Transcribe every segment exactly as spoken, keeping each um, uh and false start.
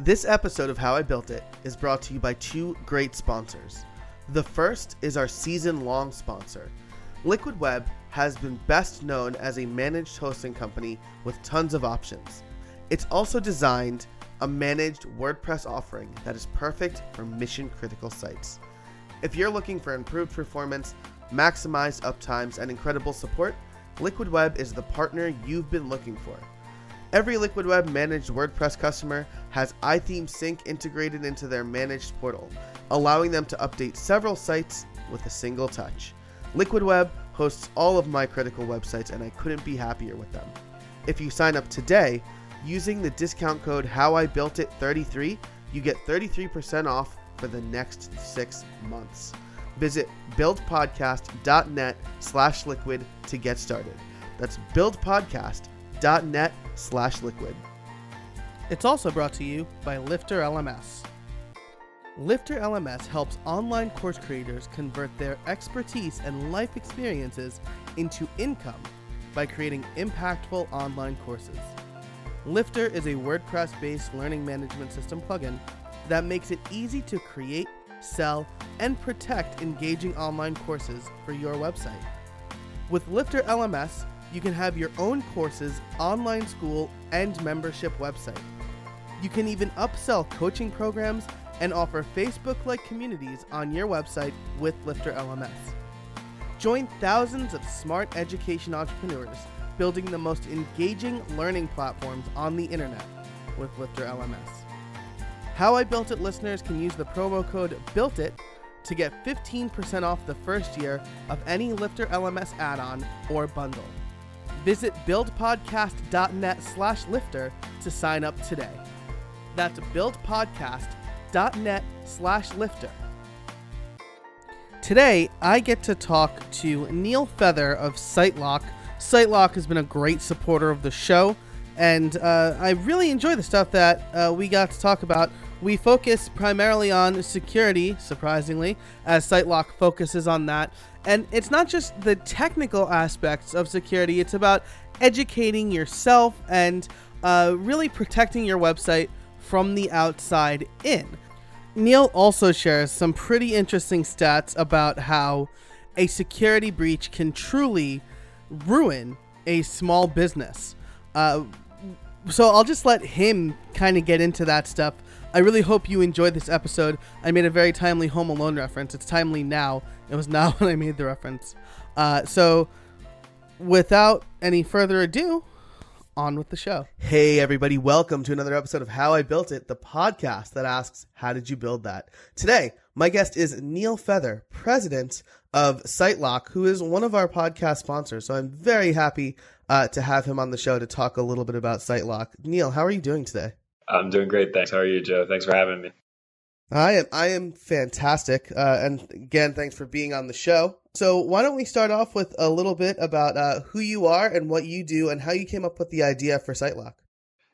This episode of How I Built It is brought to you by two great sponsors. The first is our season-long sponsor. Liquid Web has been best known as a managed hosting company with tons of options. It's also designed a managed WordPress offering that is perfect for mission-critical sites. If you're looking for improved performance, maximized uptimes, and incredible support, Liquid Web is the partner you've been looking for. Every Liquid Web managed WordPress customer has iTheme Sync integrated into their managed portal, allowing them to update several sites with a single touch. Liquid Web hosts all of my critical websites, and I couldn't be happier with them. If you sign up today using the discount code How I Built It thirty-three, you get thirty-three percent off for the next six months. Visit build podcast dot net slash liquid to get started. That's build podcast dot net slash liquid. It's also brought to you by Lifter L M S. Lifter L M S helps online course creators convert their expertise and life experiences into income by creating impactful online courses. Lifter is a WordPress-based learning management system plugin that makes it easy to create, sell, and protect engaging online courses for your website. With Lifter L M S, you can have your own courses, online school, and membership website. You can even upsell coaching programs and offer Facebook-like communities on your website with Lifter L M S. Join thousands of smart education entrepreneurs building the most engaging learning platforms on the internet with Lifter L M S. How I Built It listeners can use the promo code BUILTIT to get fifteen percent off the first year of any Lifter L M S add-on or bundle. Visit build podcast dot net slash lifter to sign up today. That's build podcast dot net slash lifter. Today, I get to talk to Neil Feather of SiteLock. SiteLock has been a great supporter of the show, and uh, I really enjoy the stuff that uh, we got to talk about. We focus primarily on security, surprisingly, as SiteLock focuses on that. And it's not just the technical aspects of security, it's about educating yourself and uh, really protecting your website from the outside in. Neil also shares some pretty interesting stats about how a security breach can truly ruin a small business. Uh, so I'll just let him kind of get into that stuff. I really hope you enjoyed this episode. I made a very timely Home Alone reference. It's timely now. It was not when I made the reference. Uh, so without any further ado, on with the show. Hey, everybody. Welcome to another episode of How I Built It, the podcast that asks, how did you build that? Today, my guest is Neil Feather, president of SiteLock, who is one of our podcast sponsors. So I'm very happy uh, to have him on the show to talk a little bit about SiteLock. Neil, how are you doing today? I'm doing great, thanks. How are you, Joe? Thanks for having me. I am I am fantastic. Uh, and again, thanks for being on the show. So why don't we start off with a little bit about uh, who you are and what you do and how you came up with the idea for SiteLock?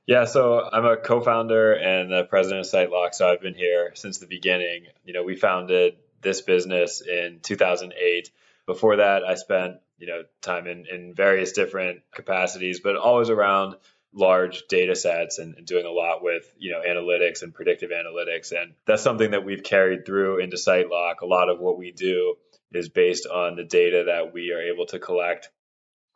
Yeah, so I'm a co-founder and the president of SiteLock, so I've been here since the beginning. You know, we founded this business in two thousand eight. Before that, I spent, you know, time in, in various different capacities, but always around large data sets and, and doing a lot with, you know, analytics and predictive analytics. And that's something that we've carried through into SiteLock. A lot of what we do is based on the data that we are able to collect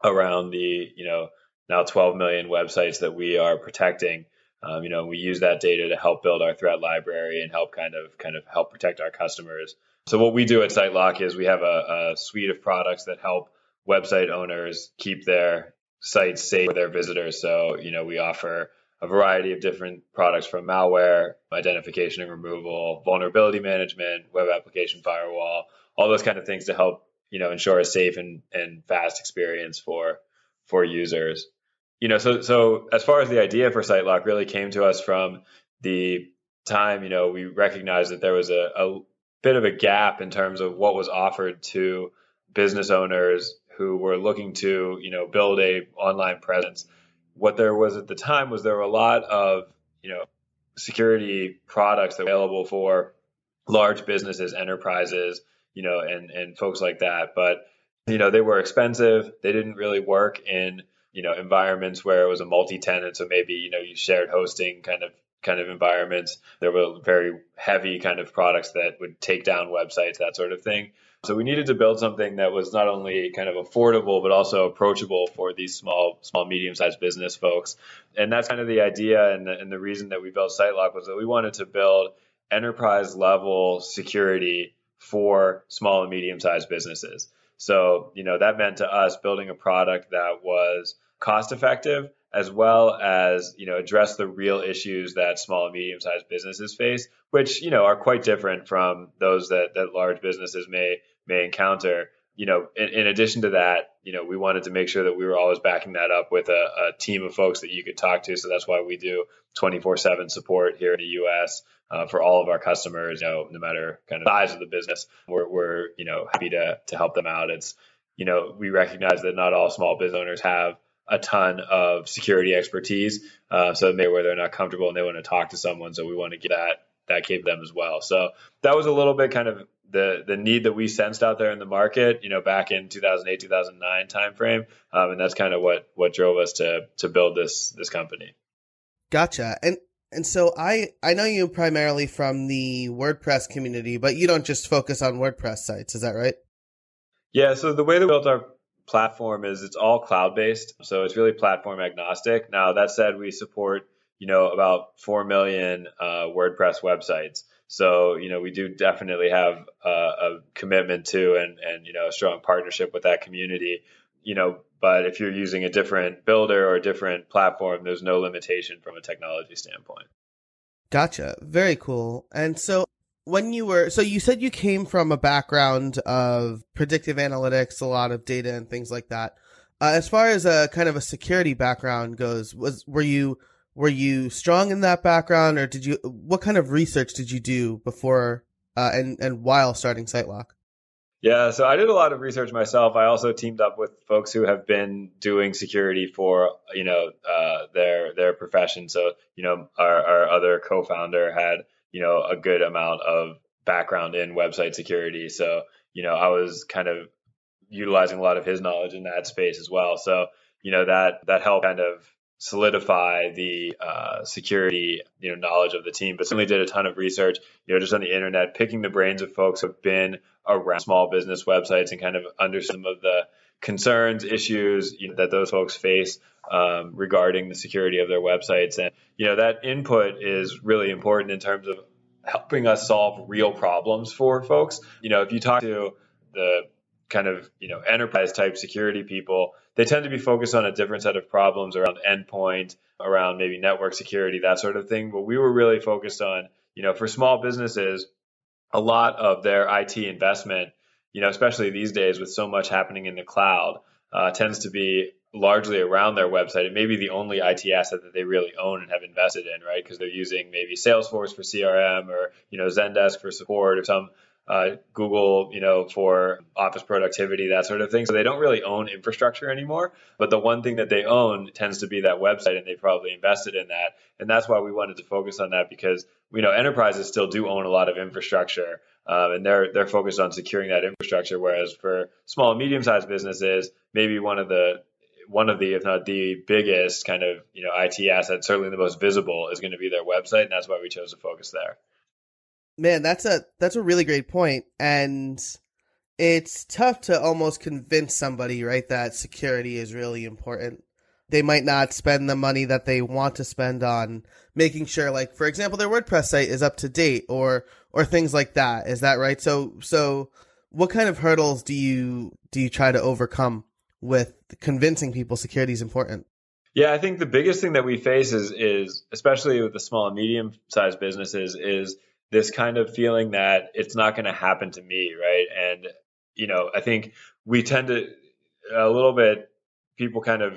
around the, you know, now twelve million websites that we are protecting. Um, you know, we use that data to help build our threat library and help kind of kind of help protect our customers. So what we do at SiteLock is we have a, a suite of products that help website owners keep their sites safe for their visitors. So, you know, we offer a variety of different products from malware, identification and removal, vulnerability management, web application firewall, all those kind of things to help, you know, ensure a safe and, and fast experience for for users. You know, so so as far as the idea for SiteLock really came to us from the time, you know, we recognized that there was a, a bit of a gap in terms of what was offered to business owners who were looking to, you know, build a online presence. What there was at the time was there were a lot of, you know, security products that were available for large businesses, enterprises, you know, and, and folks like that. But, you know, they were expensive. They didn't really work in, you know, environments where it was a multi-tenant. So maybe, you know, you shared hosting kind of kind of environments. There were very heavy kind of products that would take down websites, that sort of thing. So we needed to build something that was not only kind of affordable, but also approachable for these small, small, medium-sized business folks. And that's kind of the idea, and the, and the reason that we built SiteLock was that we wanted to build enterprise-level security for small and medium-sized businesses. So, you know, that meant to us building a product that was cost-effective, as well as, you know, address the real issues that small and medium-sized businesses face, which, you know, are quite different from those that, that large businesses may may encounter. You know, in, in addition to that, you know, we wanted to make sure that we were always backing that up with a, a team of folks that you could talk to. So that's why we do twenty-four seven support here in the U S Uh, for all of our customers, you know, no matter kind of size of the business, we're, we're you know, happy to to help them out. It's, you know, we recognize that not all small business owners have a ton of security expertise. Uh, so maybe where they're not comfortable and they want to talk to someone. So we want to get that, that gave them as well. So that was a little bit kind of the, the need that we sensed out there in the market, you know, back in two thousand eight, two thousand nine timeframe. Um, and that's kind of what, what drove us to, to build this, this company. Gotcha. And, and so I, I know you primarily from the WordPress community, but you don't just focus on WordPress sites. Is that right? Yeah. So the way that we built our platform is it's all cloud-based. So it's really platform agnostic. Now, that said, we support, you know, about four million uh, WordPress websites. So, you know, we do definitely have a, a commitment to and, and, you know, a strong partnership with that community, you know, but if you're using a different builder or a different platform, there's no limitation from a technology standpoint. Gotcha. Very cool. And so when you were, so you said you came from a background of predictive analytics, a lot of data and things like that. Uh, as far as a kind of a security background goes, was, were you, Were you strong in that background, or did you? What kind of research did you do before uh, and and while starting SiteLock? Yeah, so I did a lot of research myself. I also teamed up with folks who have been doing security for you know uh, their their profession. So you know our, our other co-founder had you know a good amount of background in website security. So you know I was kind of utilizing a lot of his knowledge in that space as well. So you know that that helped kind of solidify the uh, security, you know, knowledge of the team, but certainly did a ton of research, you know, just on the internet, picking the brains of folks who've been around small business websites and kind of under some of the concerns, issues you know, that those folks face um, regarding the security of their websites. And, you know, that input is really important in terms of helping us solve real problems for folks. You know, if you talk to the kind of, you know, enterprise type security people, they tend to be focused on a different set of problems around endpoint, around maybe network security, that sort of thing. But we were really focused on, you know, for small businesses, a lot of their I T investment, you know, especially these days with so much happening in the cloud, uh, tends to be largely around their website. It may be the only I T asset that they really own and have invested in, right? Because they're using maybe Salesforce for C R M or, you know, Zendesk for support or some Uh, Google, you know, for office productivity, that sort of thing. So they don't really own infrastructure anymore. But the one thing that they own tends to be that website, and they probably invested in that. And that's why we wanted to focus on that, because we know enterprises still do own a lot of infrastructure, um, and they're they're focused on securing that infrastructure. Whereas for small and medium-sized businesses, maybe one of the one of the, if not the biggest kind of, you know, I T asset, certainly the most visible, is going to be their website, and that's why we chose to focus there. Man, that's a that's a really great point, and it's tough to almost convince somebody, right, that security is really important. They might not spend the money that they want to spend on making sure, like, for example, their WordPress site is up to date or or things like that. Is that right? So so what kind of hurdles do you do you try to overcome with convincing people security is important? Yeah, I think the biggest thing that we face is is especially with the small and medium-sized businesses is this kind of feeling that it's not going to happen to me, right? And, you know, I think we tend to, a little bit, people kind of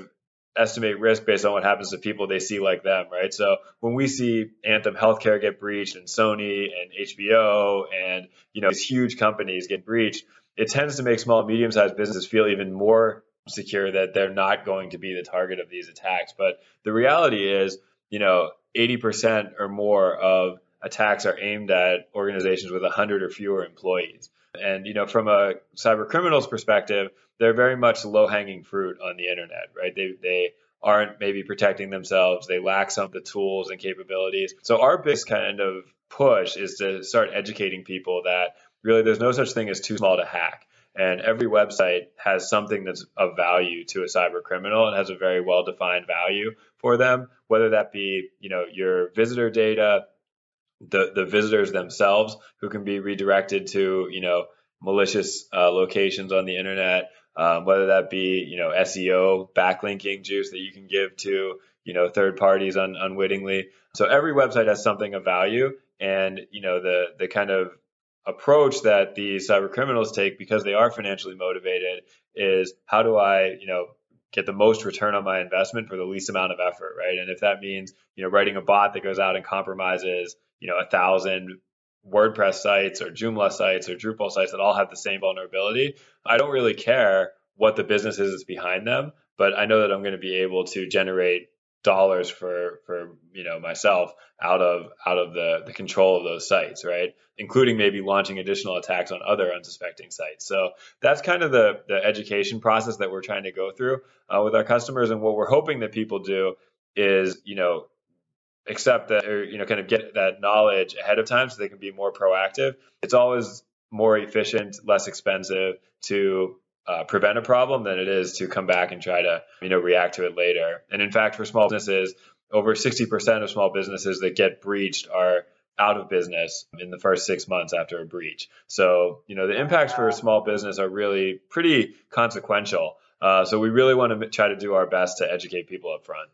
estimate risk based on what happens to people they see like them, right? So when we see Anthem Healthcare get breached and Sony and H B O and, you know, these huge companies get breached, it tends to make small and medium-sized businesses feel even more secure that they're not going to be the target of these attacks. But the reality is, you know, eighty percent or more of attacks are aimed at organizations with one hundred or fewer employees. And, you know, from a cyber criminal's perspective, they're very much low-hanging fruit on the internet, right? They they aren't maybe protecting themselves. They lack some of the tools and capabilities. So our biggest kind of push is to start educating people that really there's no such thing as too small to hack. And every website has something that's of value to a cyber criminal and has a very well-defined value for them, whether that be, you know, your visitor data, the, the visitors themselves who can be redirected to, you know, malicious uh, locations on the internet, um, whether that be, you know, S E O backlinking juice that you can give to, you know, third parties un- unwittingly. So every website has something of value, and, you know, the, the kind of approach that these cyber criminals take, because they are financially motivated, is how do I, you know, get the most return on my investment for the least amount of effort, right? And if that means, you know, writing a bot that goes out and compromises, you know, a thousand WordPress sites or Joomla sites or Drupal sites that all have the same vulnerability, I don't really care what the business is that's behind them, but I know that I'm going to be able to generate dollars for, for, you know, myself out of, out of the, the control of those sites, right? Including maybe launching additional attacks on other unsuspecting sites. So that's kind of the, the education process that we're trying to go through uh, with our customers. And what we're hoping that people do is, you know, accept that, or, you know, kind of get that knowledge ahead of time so they can be more proactive. It's always more efficient, less expensive to Uh, prevent a problem than it is to come back and try to, you know, react to it later. And in fact, for small businesses, over sixty percent of small businesses that get breached are out of business in the first six months after a breach. So, you know, the impacts for a small business are really pretty consequential. Uh, so we really want to try to do our best to educate people up front.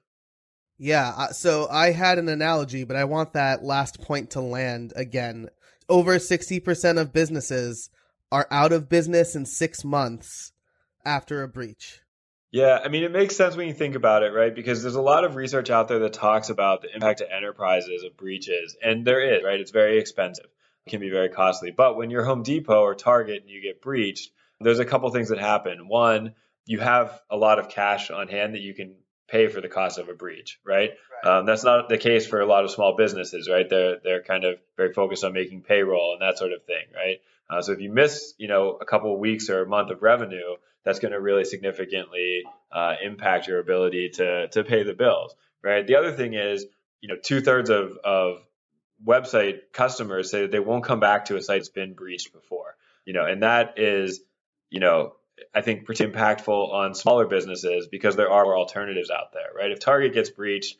Yeah. So I had an analogy, but I want that last point to land again. Over sixty percent of businesses are out of business in six months after a breach. Yeah, I mean, it makes sense when you think about it, right? Because there's a lot of research out there that talks about the impact to enterprises of breaches. And there is, right? It's very expensive. It can be very costly. But when you're Home Depot or Target and you get breached, there's a couple things that happen. One, you have a lot of cash on hand that you can pay for the cost of a breach, right? right. Um, that's not the case for a lot of small businesses, right? They're, they're kind of very focused on making payroll and that sort of thing, right? Uh, so if you miss, you know, a couple of weeks or a month of revenue, that's going to really significantly uh, impact your ability to to pay the bills, right? The other thing is, you know, two thirds of, of website customers say that they won't come back to a site that's been breached before, you know, and that is, you know, I think pretty impactful on smaller businesses because there are alternatives out there, right? If Target gets breached,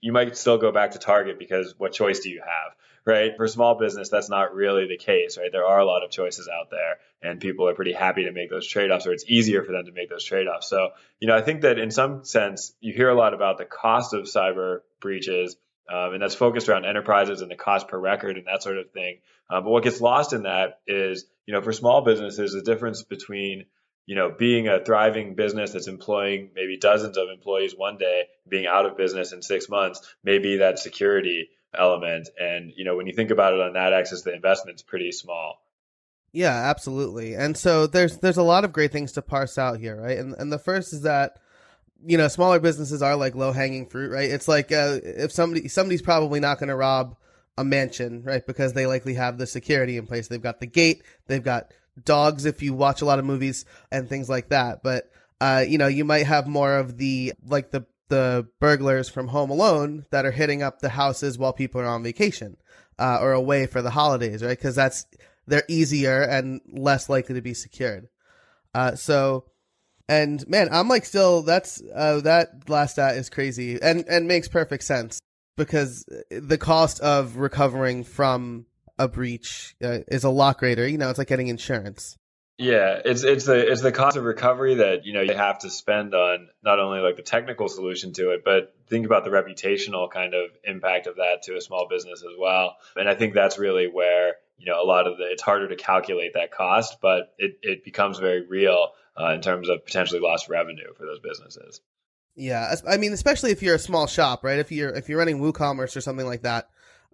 you might still go back to Target because what choice do you have, right? For small business, that's not really the case, right? There are a lot of choices out there and people are pretty happy to make those trade-offs, or it's easier for them to make those trade-offs. So, you know, I think that in some sense, you hear a lot about the cost of cyber breaches, um, and that's focused around enterprises and the cost per record and that sort of thing. Uh, but what gets lost in that is, you know, for small businesses, the difference between, you know, being a thriving business that's employing maybe dozens of employees one day, being out of business in six months, maybe that security element. And, you know, when you think about it on that axis, the investment's pretty small. Yeah, absolutely. And so there's there's a lot of great things to parse out here, right? And and the first is that, you know, smaller businesses are like low hanging fruit, right? It's like uh, if somebody somebody's probably not going to rob a mansion, right? Because they likely have the security in place. They've got the gate, they've got dogs if you watch a lot of movies and things like that. But uh you know, you might have more of the like the the burglars from Home Alone that are hitting up the houses while people are on vacation uh or away for the holidays, right? Because that's they're easier and less likely to be secured. Uh so and man, I'm like still that's uh that last stat is crazy and and makes perfect sense because the cost of recovering from a breach uh, is a lot greater. You know, it's like getting insurance. Yeah, it's it's the it's the cost of recovery that, you know, you have to spend on not only like the technical solution to it, but think about the reputational kind of impact of that to a small business as well. And I think that's really where, you know, a lot of the it's harder to calculate that cost, but it it becomes very real uh, in terms of potentially lost revenue for those businesses. Yeah, I mean, especially if you're a small shop, right? If you're if you're running WooCommerce or something like that,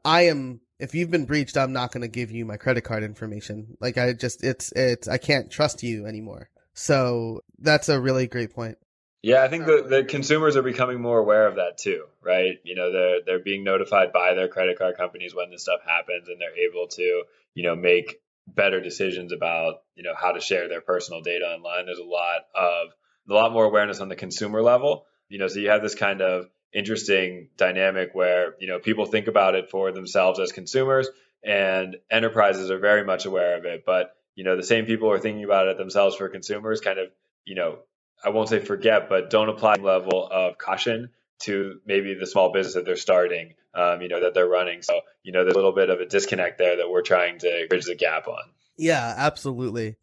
I am. If you've been breached, I'm not going to give you my credit card information. Like I just, it's, it's, I can't trust you anymore. So that's a really great point. Yeah. I think the, the consumers are becoming more aware of that too, right? You know, they're, they're being notified by their credit card companies when this stuff happens, and they're able to, you know, make better decisions about, you know, how to share their personal data online. There's a lot of, a lot more awareness on the consumer level. you know, so you have this kind of interesting dynamic where, you know, people think about it for themselves as consumers, and enterprises are very much aware of it. But, you know, the same people who are thinking about it themselves for consumers kind of, you know, I won't say forget, but don't apply the level of caution to maybe the small business that they're starting, um, you know, that they're running. So, you know, there's a little bit of a disconnect there that we're trying to bridge the gap on. Yeah, absolutely.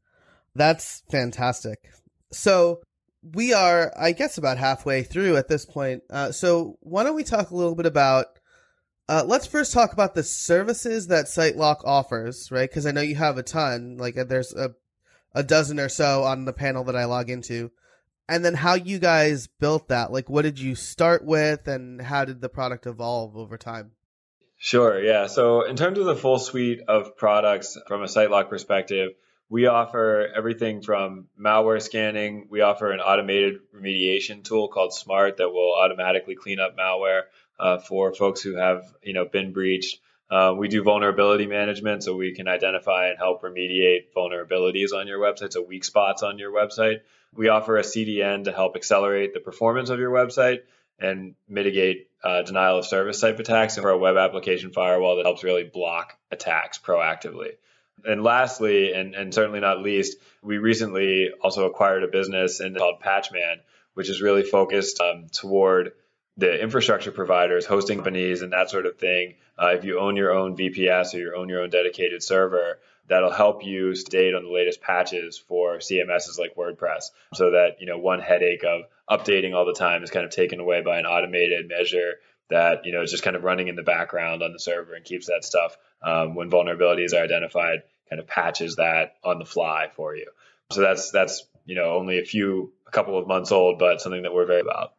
That's fantastic. So we are, I guess, about halfway through at this point. Uh, so why don't we talk a little bit about, uh, let's first talk about the services that SiteLock offers, right? Because I know you have a ton, like there's a, a dozen or so on the panel that I log into. And then how you guys built that, like what did you start with and how did the product evolve over time? Sure, yeah. So in terms of the full suite of products from a SiteLock perspective, we offer everything from malware scanning. We offer an automated remediation tool called Smart that will automatically clean up malware uh, for folks who have, you know, been breached. Uh, we do vulnerability management, so we can identify and help remediate vulnerabilities on your website, so weak spots on your website. We offer a C D N to help accelerate the performance of your website and mitigate uh, denial of service type attacks, and for a web application firewall that helps really block attacks proactively. And lastly, and, and certainly not least, we recently also acquired a business called Patchman, which is really focused um, toward the infrastructure providers, hosting companies, and that sort of thing. Uh, if you own your own V P S or you own your own dedicated server, that'll help you stay on the latest patches for C M Ss like WordPress, so that, you know, one headache of updating all the time is kind of taken away by an automated measure that, you know, is just kind of running in the background on the server and keeps that stuff um, when vulnerabilities are identified, kind of patches that on the fly for you. So that's that's you know only a few a couple of months old, but something that we're very about.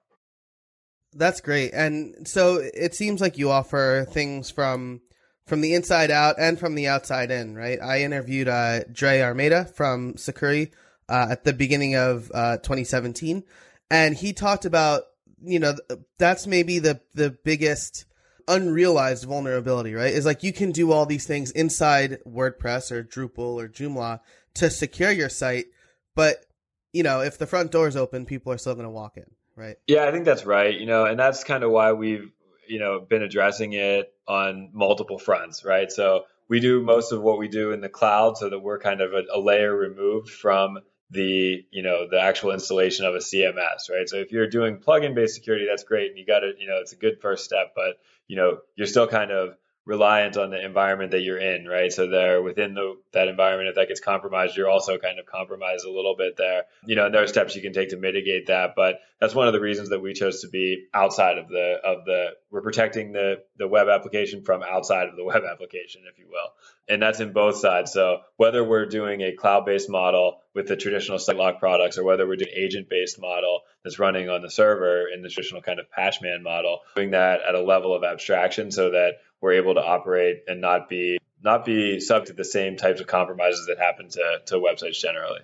That's great. And so it seems like you offer things from from the inside out and from the outside in, right? I interviewed uh, Dre Armada from Sucuri uh, at the beginning of uh, twenty seventeen, and he talked about, you know, that's maybe the, the biggest unrealized vulnerability, right? Is like you can do all these things inside WordPress or Drupal or Joomla to secure your site, but, you know, if the front door is open, people are still going to walk in. Right. Yeah, I think that's right. You know, and that's kind of why we've, you know, been addressing it on multiple fronts. Right. So we do most of what we do in the cloud so that we're kind of a, a layer removed from the, you know, the actual installation of a C M S. Right. So if you're doing plugin based security, that's great. And you got to, you know, it's a good first step, but, you know, you're still kind of reliant on the environment that you're in, right? So there within the, that environment, if that gets compromised, you're also kind of compromised a little bit there. You know, and there are steps you can take to mitigate that, but that's one of the reasons that we chose to be outside of the, of the, we're protecting the, the web application from outside of the web application, if you will. And that's in both sides. So whether we're doing a cloud-based model with the traditional SiteLock products, or whether we're doing an agent-based model that's running on the server in the traditional kind of Patchman model, doing that at a level of abstraction so that we're able to operate and not be not be subject to the same types of compromises that happen to, to websites generally.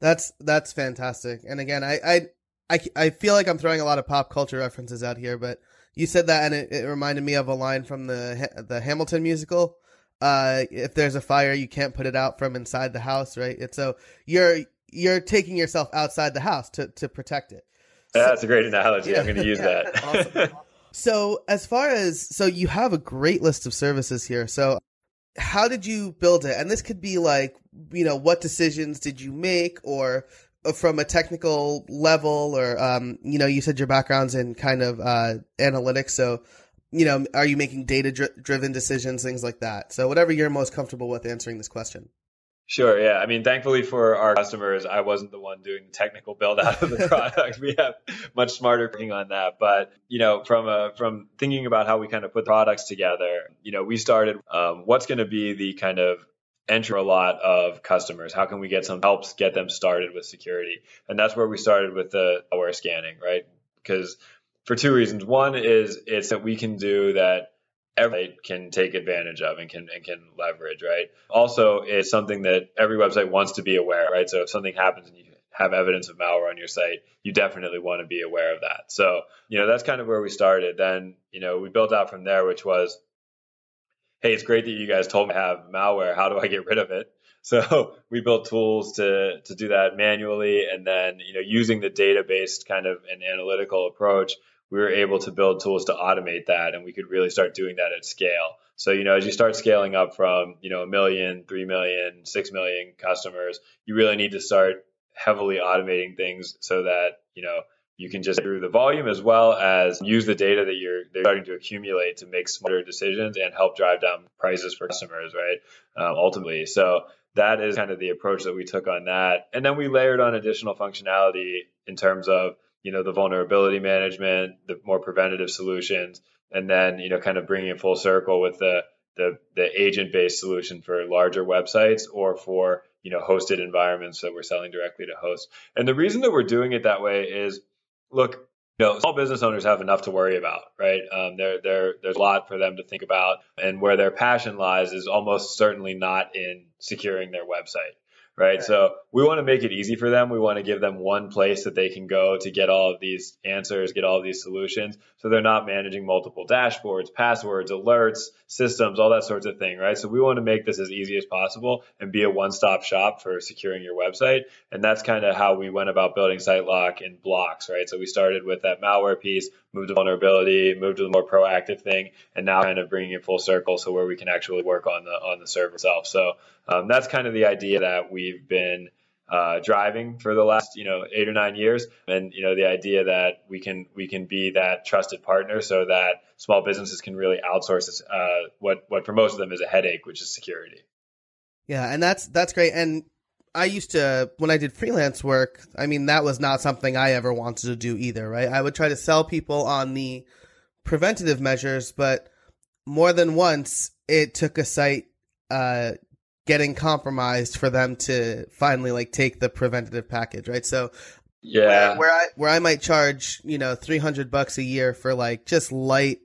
That's that's fantastic. And again, I, I I I feel like I'm throwing a lot of pop culture references out here, but you said that and it, it reminded me of a line from the the Hamilton musical. Uh, if there's a fire, you can't put it out from inside the house, right? And so you're you're taking yourself outside the house to to protect it. Yeah, so, that's a great analogy. Yeah, I'm going to use yeah, that. Awesome. So as far as, so you have a great list of services here. So how did you build it? And this could be like, you know, what decisions did you make, or from a technical level, or, um, you know, you said your background's in kind of uh, analytics. So, you know, are you making data dri- driven decisions, things like that? So whatever you're most comfortable with answering this question. Sure. Yeah. I mean, thankfully for our customers, I wasn't the one doing the technical build out of the product. We have much smarter working on that. But, you know, from a, from thinking about how we kind of put products together, you know, we started um, what's going to be the kind of enter a lot of customers. How can we get some helps get them started with security? And that's where we started with the malware scanning, right? Because for two reasons. One is it's that we can do that every website can take advantage of and can and can leverage, right? Also, it's something that every website wants to be aware, right? So if something happens and you have evidence of malware on your site, you definitely want to be aware of that. So, you know, that's kind of where we started. Then, you know, we built out from there, which was, hey, it's great that you guys told me I have malware. How do I get rid of it? So we built tools to to do that manually. And then, you know, using the data-based kind of an analytical approach, we were able to build tools to automate that. And we could really start doing that at scale. So, you know, as you start scaling up from, you know, a million, three million, six million customers, you really need to start heavily automating things so that, you know, you can just improve the volume as well as use the data that you're they're starting to accumulate to make smarter decisions and help drive down prices for customers, right? Um, ultimately. So that is kind of the approach that we took on that. And then we layered on additional functionality in terms of, you know, the vulnerability management, the more preventative solutions, and then, you know, kind of bringing it full circle with the the, the agent-based solution for larger websites or for, you know, hosted environments that we're selling directly to hosts. And the reason that we're doing it that way is, look, you know, small business owners have enough to worry about, right? Um, there, there, there's a lot for them to think about, and where their passion lies is almost certainly not in securing their website, right? Okay. So we want to make it easy for them. We want to give them one place that they can go to get all of these answers, get all of these solutions, so they're not managing multiple dashboards, passwords, alerts, systems, all that sorts of thing, right? So we want to make this as easy as possible and be a one-stop shop for securing your website. And that's kind of how we went about building SiteLock in blocks, right? So we started with that malware piece, moved to vulnerability, moved to the more proactive thing, and now kind of bringing it full circle so where we can actually work on the on the server itself. So um, that's kind of the idea that we've been uh, driving for the last, you know, eight or nine years. And, you know, the idea that we can we can be that trusted partner so that small businesses can really outsource this, uh, what, what for most of them is a headache, which is security. Yeah, and that's that's great. And I used to, when I did freelance work, I mean, that was not something I ever wanted to do either, right? I would try to sell people on the preventative measures, but more than once, it took a site uh, getting compromised for them to finally like take the preventative package, right? So yeah, where, where I where I might charge, you know, three hundred bucks a year for like just light,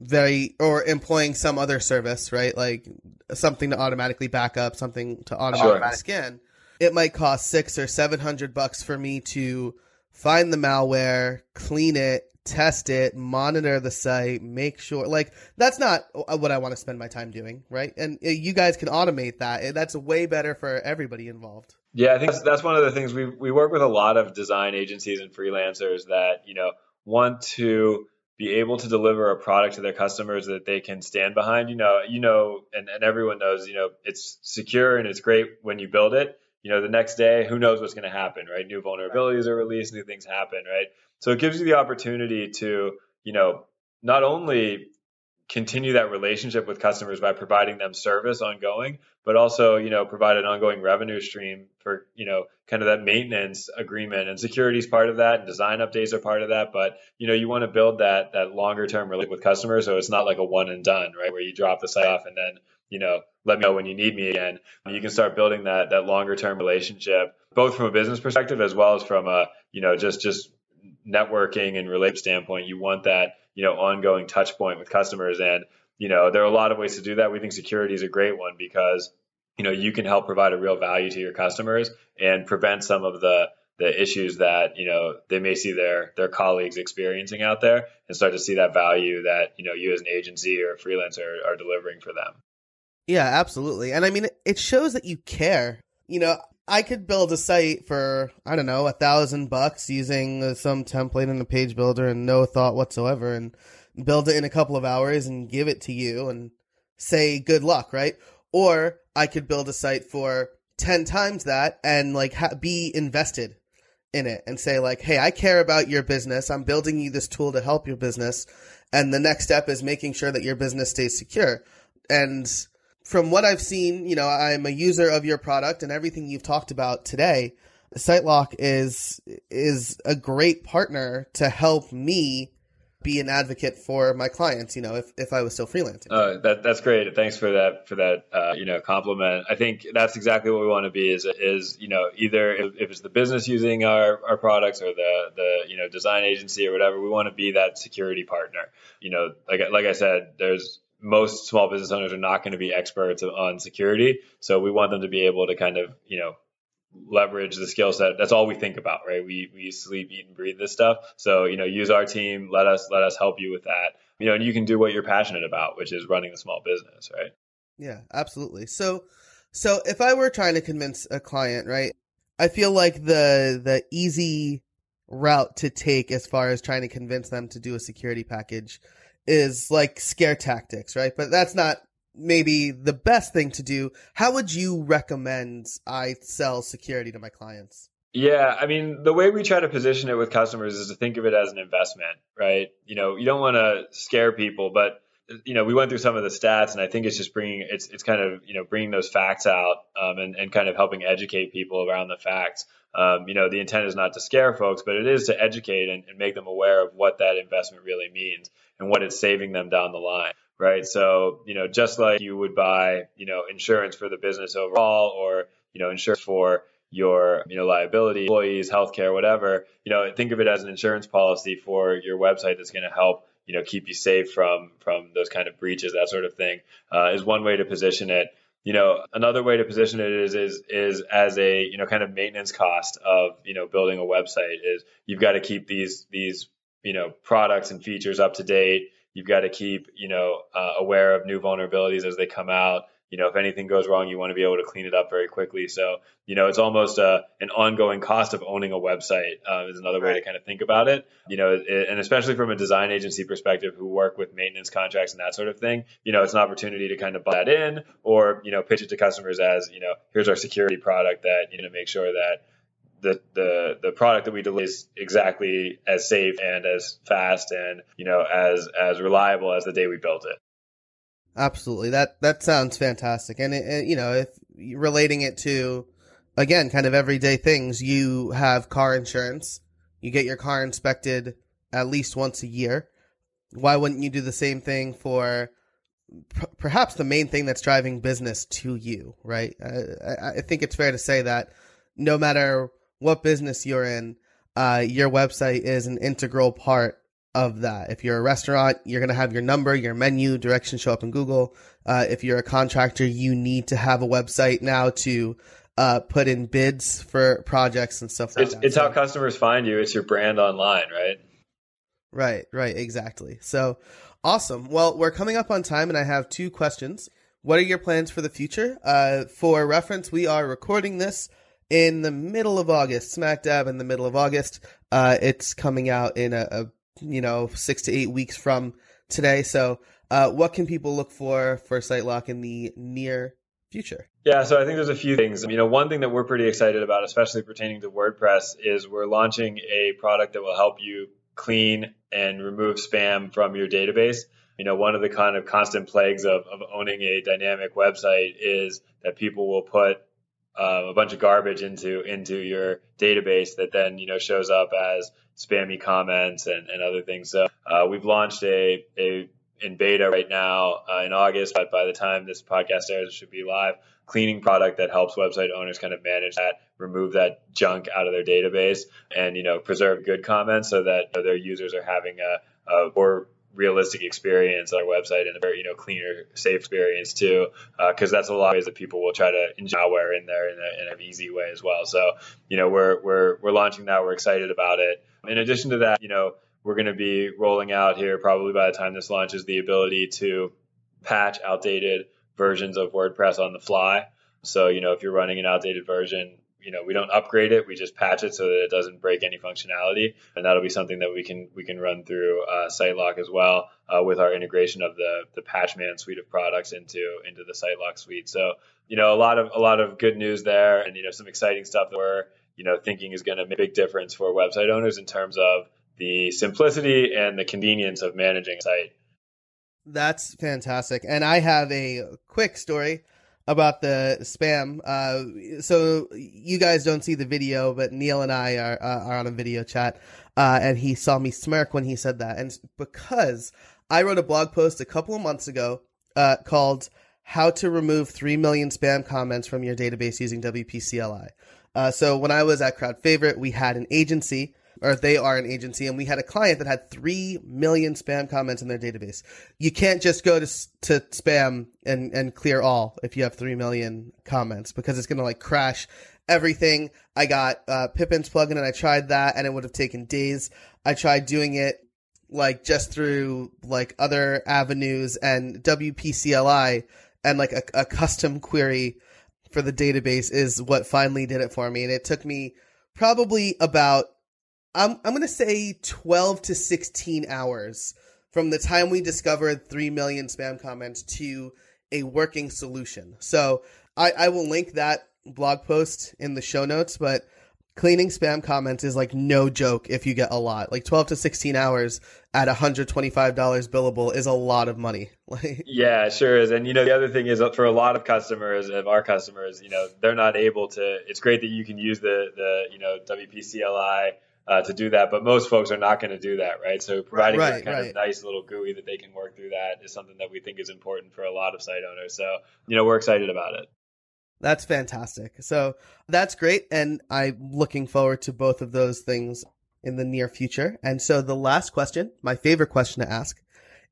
very, or employing some other service, right? Like something to automatically back up, something to automatically scan. It might cost six or seven hundred bucks for me to find the malware, clean it, test it, monitor the site, make sure, like, that's not what I want to spend my time doing, right? And you guys can automate that. That's way better for everybody involved. Yeah, I think that's, that's one of the things we we work with a lot of design agencies and freelancers that, you know, want to be able to deliver a product to their customers that they can stand behind. You know, you know, and, and everyone knows, you know, it's secure and it's great when you build it. You know, the next day, who knows what's going to happen, right? New vulnerabilities are released, new things happen, right? So it gives you the opportunity to, you know, not only continue that relationship with customers by providing them service ongoing, but also, you know, provide an ongoing revenue stream for, you know, kind of that maintenance agreement, and security is part of that, and design updates are part of that. But, you know, you want to build that, that longer term relationship with customers. So it's not like a one and done, right? Where you drop the site off and then, you know, let me know when you need me again. You can start building that, that longer term relationship, both from a business perspective, as well as from a, you know, just, just networking and relationship standpoint. You want that, you know, ongoing touch point with customers. And, you know, there are a lot of ways to do that. We think security is a great one because, you know, you can help provide a real value to your customers and prevent some of the, the issues that, you know, they may see their, their colleagues experiencing out there, and start to see that value that, you know, you as an agency or a freelancer are, are delivering for them. Yeah, absolutely. And I mean, it shows that you care. You know, I could build a site for, I don't know, a thousand bucks using some template in a page builder and no thought whatsoever, and build it in a couple of hours and give it to you and say, good luck, right? Or I could build a site for ten times that and like ha- be invested in it and say like, hey, I care about your business. I'm building you this tool to help your business. And the next step is making sure that your business stays secure. And from what I've seen, you know, I'm a user of your product and everything you've talked about today. SiteLock is is a great partner to help me be an advocate for my clients, you know, if, if I was still freelancing. Oh, that that's great. Thanks for that for that uh, you know, compliment. I think that's exactly what we want to be is is, you know, either if, if it's the business using our, our products or the the you know, design agency or whatever, we want to be that security partner. You know, like like I said, there's most small business owners are not going to be experts on security. So we want them to be able to kind of, you know, leverage the skill set. That's all we think about, right? We we sleep, eat, and breathe this stuff. So, you know, use our team. Let us let us help you with that. you know, and you can do what you're passionate about, which is running a small business, right? Yeah, absolutely. So, so if I were trying to convince a client, right, I feel like the the easy route to take as far as trying to convince them to do a security package is like scare tactics, right? But that's not maybe the best thing to do. How would you recommend I sell security to my clients? Yeah, I mean, the way we try to position it with customers is to think of it as an investment, right? You know, you don't want to scare people, but, you know, we went through some of the stats, and I think it's just bringing, it's it's kind of, you know, bringing those facts out um, and, and kind of helping educate people around the facts. Um, you know, the intent is not to scare folks, but it is to educate and, and make them aware of what that investment really means and what it's saving them down the line, right? So, you know, just like you would buy, you know, insurance for the business overall, or, you know, insurance for your, you know, liability, employees, healthcare, whatever, you know, think of it as an insurance policy for your website that's going to help, you know, keep you safe from, from those kind of breaches, that sort of thing, uh, is one way to position it. You know, another way to position it is, is, is as a, you know, kind of maintenance cost of, you know, building a website is you've got to keep these, these, you know, products and features up to date. You've got to keep, you know, uh, aware of new vulnerabilities as they come out. You know, if anything goes wrong, you want to be able to clean it up very quickly. So, you know, it's almost a, an ongoing cost of owning a website uh, is another way to kind of think about it. You know, it, and especially from a design agency perspective who work with maintenance contracts and that sort of thing, you know, it's an opportunity to kind of buy that in or, you know, pitch it to customers as, you know, here's our security product that, you know, make sure that the, the, the product that we deliver is exactly as safe and as fast and, you know, as, as reliable as the day we built it. Absolutely. That, that sounds fantastic. And, it, it, you know, if relating it to, again, kind of everyday things, you have car insurance, you get your car inspected at least once a year. Why wouldn't you do the same thing for p- perhaps the main thing that's driving business to you, right? I, I think it's fair to say that no matter what business you're in, uh, your website is an integral part of that. If you're a restaurant, you're going to have your number, your menu, directions show up in Google. Uh, if you're a contractor, you need to have a website now to uh, put in bids for projects and stuff like it's, that. It's so, how customers find you. It's your brand online, right? Right, right. Exactly. So awesome. Well, we're coming up on time and I have two questions. What are your plans for the future? Uh, for reference, we are recording this in the middle of August, smack dab in the middle of August. Uh, it's coming out in a, a you know, six to eight weeks from today. So uh, what can people look for for SiteLock in the near future? Yeah, so I think there's a few things. You know, one thing that we're pretty excited about, especially pertaining to WordPress, is we're launching a product that will help you clean and remove spam from your database. You know, one of the kind of constant plagues of, of owning a dynamic website is that people will put uh, a bunch of garbage into into your database that then, you know, shows up as spammy comments and, and other things. So uh, we've launched a, a in beta right now uh, in August, but by the time this podcast airs, it should be live, cleaning product that helps website owners kind of manage that, remove that junk out of their database and, you know, preserve good comments so that, you know, their users are having a, a more realistic experience on our website and a very, you know, cleaner, safe experience too, because uh, that's a lot of ways that people will try to inject malware in there in, a, in an easy way as well. So, you know, we're we're we're launching that. We're excited about it. In addition to that, you know, we're going to be rolling out here probably by the time this launches the ability to patch outdated versions of WordPress on the fly. So, you know, if you're running an outdated version, you know, we don't upgrade it, we just patch it so that it doesn't break any functionality. And that'll be something that we can we can run through uh, SiteLock as well uh, with our integration of the the Patchman suite of products into into the SiteLock suite. So, you know, a lot of a lot of good news there and, you know, some exciting stuff that we're, you know, thinking is going to make a big difference for website owners in terms of the simplicity and the convenience of managing a site. That's fantastic. And I have a quick story about the spam. Uh, so you guys don't see the video, but Neil and I are, uh, are on a video chat. Uh, and he saw me smirk when he said that. And because I wrote a blog post a couple of months ago uh, called How to Remove three million Spam Comments from Your Database Using W P C L I. Uh, so when I was at Crowd Favorite, we had an agency, or they are an agency, and we had a client that had three million spam comments in their database. You can't just go to to spam and, and clear all if you have three million comments because it's going to like crash everything. I got uh, Pippin's plugin and I tried that and it would have taken days. I tried doing it like just through like other avenues and W P C L I and like a, a custom query for the database is what finally did it for me. And it took me probably about, I'm, I'm going to say twelve to sixteen hours from the time we discovered three million spam comments to a working solution. So I, I will link that blog post in the show notes, but cleaning spam comments is like no joke if you get a lot. Like twelve to sixteen hours at one hundred twenty-five dollars billable is a lot of money. Yeah, it sure is. And, you know, the other thing is for a lot of customers, of our customers, you know, they're not able to, it's great that you can use the, the you know, W P C L I uh, to do that, but most folks are not going to do that, right? So providing right, this kind right. of nice little G U I that they can work through that is something that we think is important for a lot of site owners. So, you know, we're excited about it. That's fantastic. So that's great. And I'm looking forward to both of those things in the near future. And so the last question, my favorite question to ask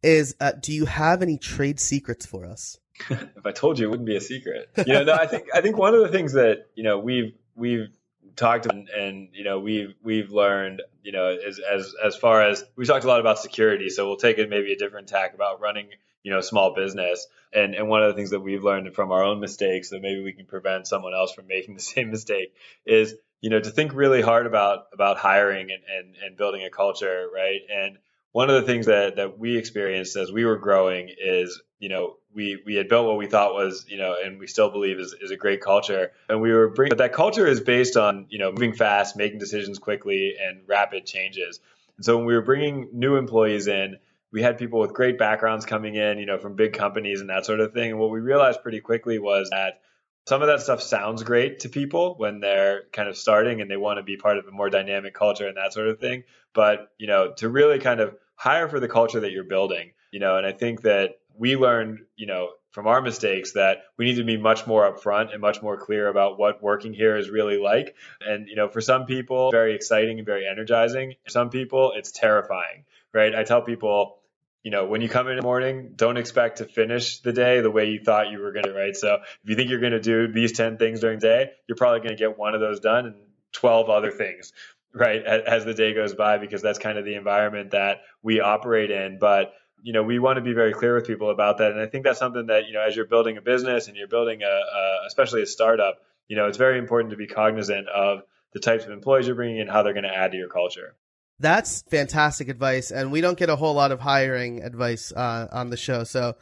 is, uh, do you have any trade secrets for us? If I told you, it wouldn't be a secret. You know, no, I think, I think one of the things that, you know, we've, we've talked and, and, you know, we've, we've learned, you know, as, as, as far as we talked a lot about security, so we'll take it maybe a different tack about running, you know, small business. And, and one of the things that we've learned from our own mistakes, so maybe we can prevent someone else from making the same mistake, is, you know, to think really hard about, about hiring and, and, and building a culture, right? And one of the things that, that we experienced as we were growing is, you know, we, we had built what we thought was, you know, and we still believe is, is a great culture. And we were bringing, but that culture is based on, you know, moving fast, making decisions quickly, and rapid changes. And so when we were bringing new employees in, we had people with great backgrounds coming in, you know, from big companies and that sort of thing. And what we realized pretty quickly was that some of that stuff sounds great to people when they're kind of starting and they want to be part of a more dynamic culture and that sort of thing. But, you know, to really kind of hire for the culture that you're building, you know, and I think that we learned, you know, from our mistakes that we need to be much more upfront and much more clear about what working here is really like. And, you know, for some people, very exciting and very energizing. For some people, it's terrifying, right? I tell people, you know, when you come in the morning, don't expect to finish the day the way you thought you were going to, right? So if you think you're going to do these ten things during the day, you're probably going to get one of those done and twelve other things, right, as the day goes by, because that's kind of the environment that we operate in. But, you know, we want to be very clear with people about that. And I think that's something that, you know, as you're building a business and you're building a, a especially a startup, you know, it's very important to be cognizant of the types of employees you're bringing in, how they're going to add to your culture. That's fantastic advice. And we don't get a whole lot of hiring advice uh, on the show. So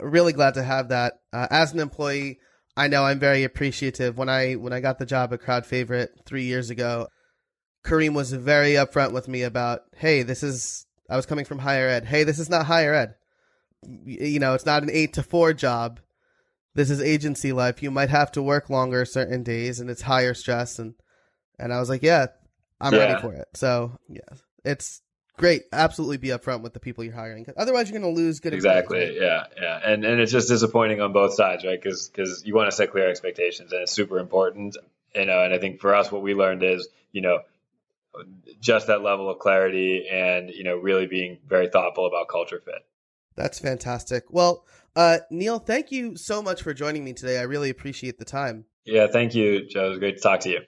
really glad to have that. Uh, as an employee, I know I'm very appreciative. When I when I got the job at Crowd Favorite three years ago, Kareem was very upfront with me about, hey, this is, I was coming from higher ed. Hey, this is not higher ed. You know, it's not an eight to four job. This is agency life. You might have to work longer certain days and it's higher stress. And, and I was like, yeah. I'm yeah. ready for it. So, yeah, it's great. Absolutely be upfront with the people you're hiring. Otherwise, you're going to lose good Exactly. Experience. Yeah. Yeah. And and it's just disappointing on both sides, right? Because because you want to set clear expectations, and it's super important. You know, and I think for us, what we learned is, you know, just that level of clarity and, you know, really being very thoughtful about culture fit. That's fantastic. Well, uh, Neil, thank you so much for joining me today. I really appreciate the time. Yeah. Thank you, Joe. It was great to talk to you.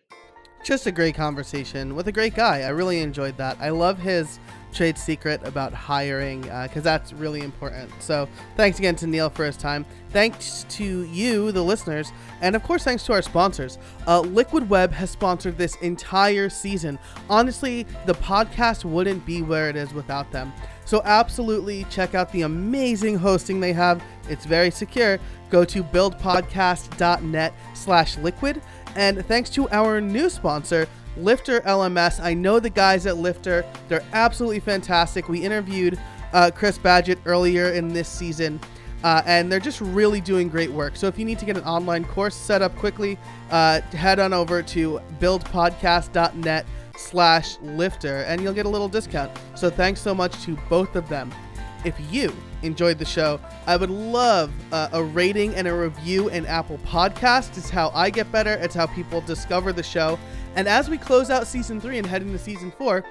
Just a great conversation with a great guy. I really enjoyed that. I love his trade secret about hiring because uh, that's really important. So thanks again to Neil for his time. Thanks to you, the listeners, and of course, thanks to our sponsors. Uh, Liquid Web has sponsored this entire season. Honestly, the podcast wouldn't be where it is without them. So absolutely check out the amazing hosting they have. It's very secure. Go to buildpodcast.net slash liquid. And thanks to our new sponsor, Lifter L M S. I know the guys at Lifter. They're absolutely fantastic. We interviewed uh, Chris Badgett earlier in this season, uh, and they're just really doing great work. So if you need to get an online course set up quickly, uh, head on over to buildpodcast.net slash Lifter, and you'll get a little discount. So thanks so much to both of them. If you enjoyed the show, I would love uh, a rating and a review in Apple Podcasts. It's how I get better. It's how people discover the show. And as we close out season three and head into season four,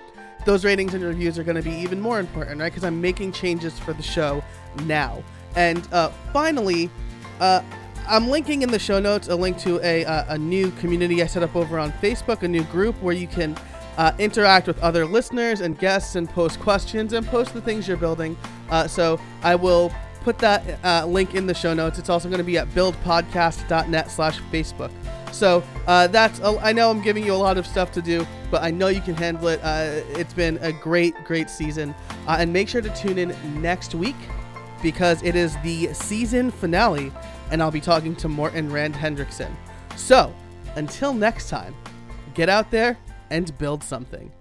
those ratings and reviews are going to be even more important, right? Because I'm making changes for the show now. And uh, finally, uh, I'm linking in the show notes a link to a, uh, a new community I set up over on Facebook, a new group where you can uh, interact with other listeners and guests and post questions and post the things you're building. Uh, so I will put that uh, link in the show notes. It's also going to be at buildpodcast.net slash Facebook. So uh, that's, a, I know I'm giving you a lot of stuff to do, but I know you can handle it. Uh, it's been a great, great season. Uh, and make sure to tune in next week because it is the season finale and I'll be talking to Morton Rand Hendrickson. So until next time, get out there and build something.